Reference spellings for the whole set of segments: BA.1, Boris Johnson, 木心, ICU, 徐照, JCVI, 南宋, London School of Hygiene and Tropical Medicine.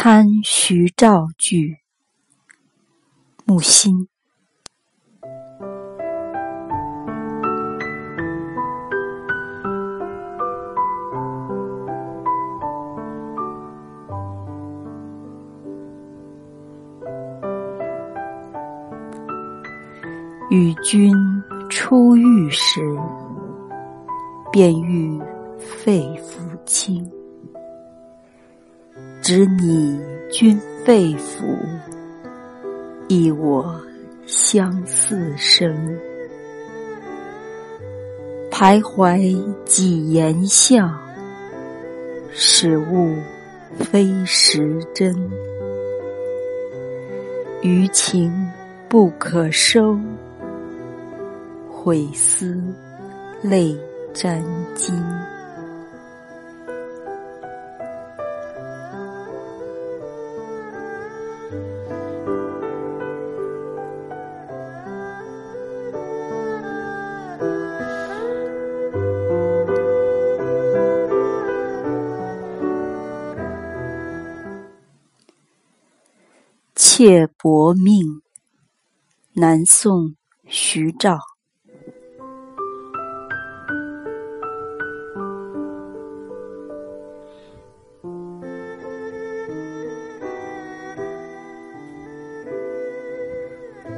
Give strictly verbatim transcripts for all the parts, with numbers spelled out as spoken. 参徐照剧，木心。与君初遇时，便欲肺腑清。只拟君肺腑，忆我相似声。徘徊几言笑，始悟非时真。余情不可收，悔思泪沾襟。妾薄命，南宋徐照。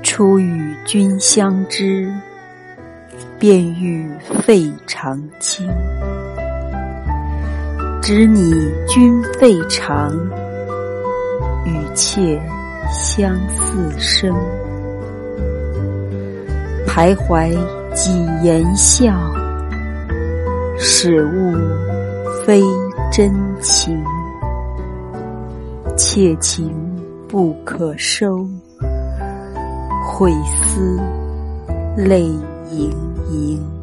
初与君相知，便欲肺常清。只拟君肺常，与妾相似声。徘徊几言笑，始悟非真情。妾情不可收，悔思泪盈盈。